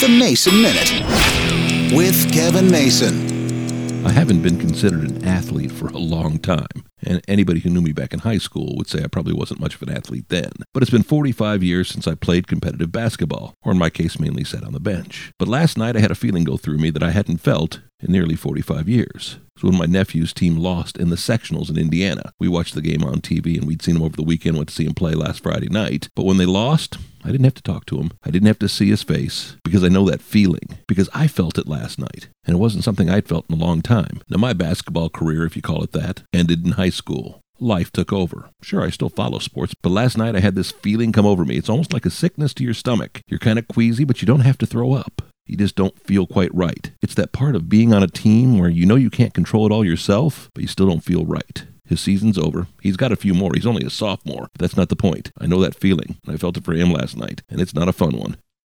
The Mason Minute with Kevin Mason. I haven't been considered an athlete for a long time, and anybody who knew me back in high school would say I probably wasn't much of an athlete then. But it's been 45 years since I played competitive basketball, or in my case, mainly sat on the bench. But last night I had a feeling go through me that I hadn't felt in nearly 45 years. So when my nephew's team lost in the sectionals in Indiana, we watched the game on TV, and we'd seen him over the weekend, went to see him play last Friday night. But when they lost, I didn't have to talk to him. I didn't have to see his face, because I know that feeling, because I felt it last night, and it wasn't something I'd felt in a long time. Now, my basketball career, if you call it that, ended in high school. Life took over. Sure, I still follow sports, but last night I had this feeling come over me. It's almost like a sickness to your stomach. You're kind of queasy, but you don't have to throw up. You just don't feel quite right. It's that part of being on a team where you know you can't control it all yourself, but you still don't feel right. His season's over. He's got a few more. He's only a sophomore. That's not the point. I know that feeling, and I felt it for him last night, and it's not a fun one.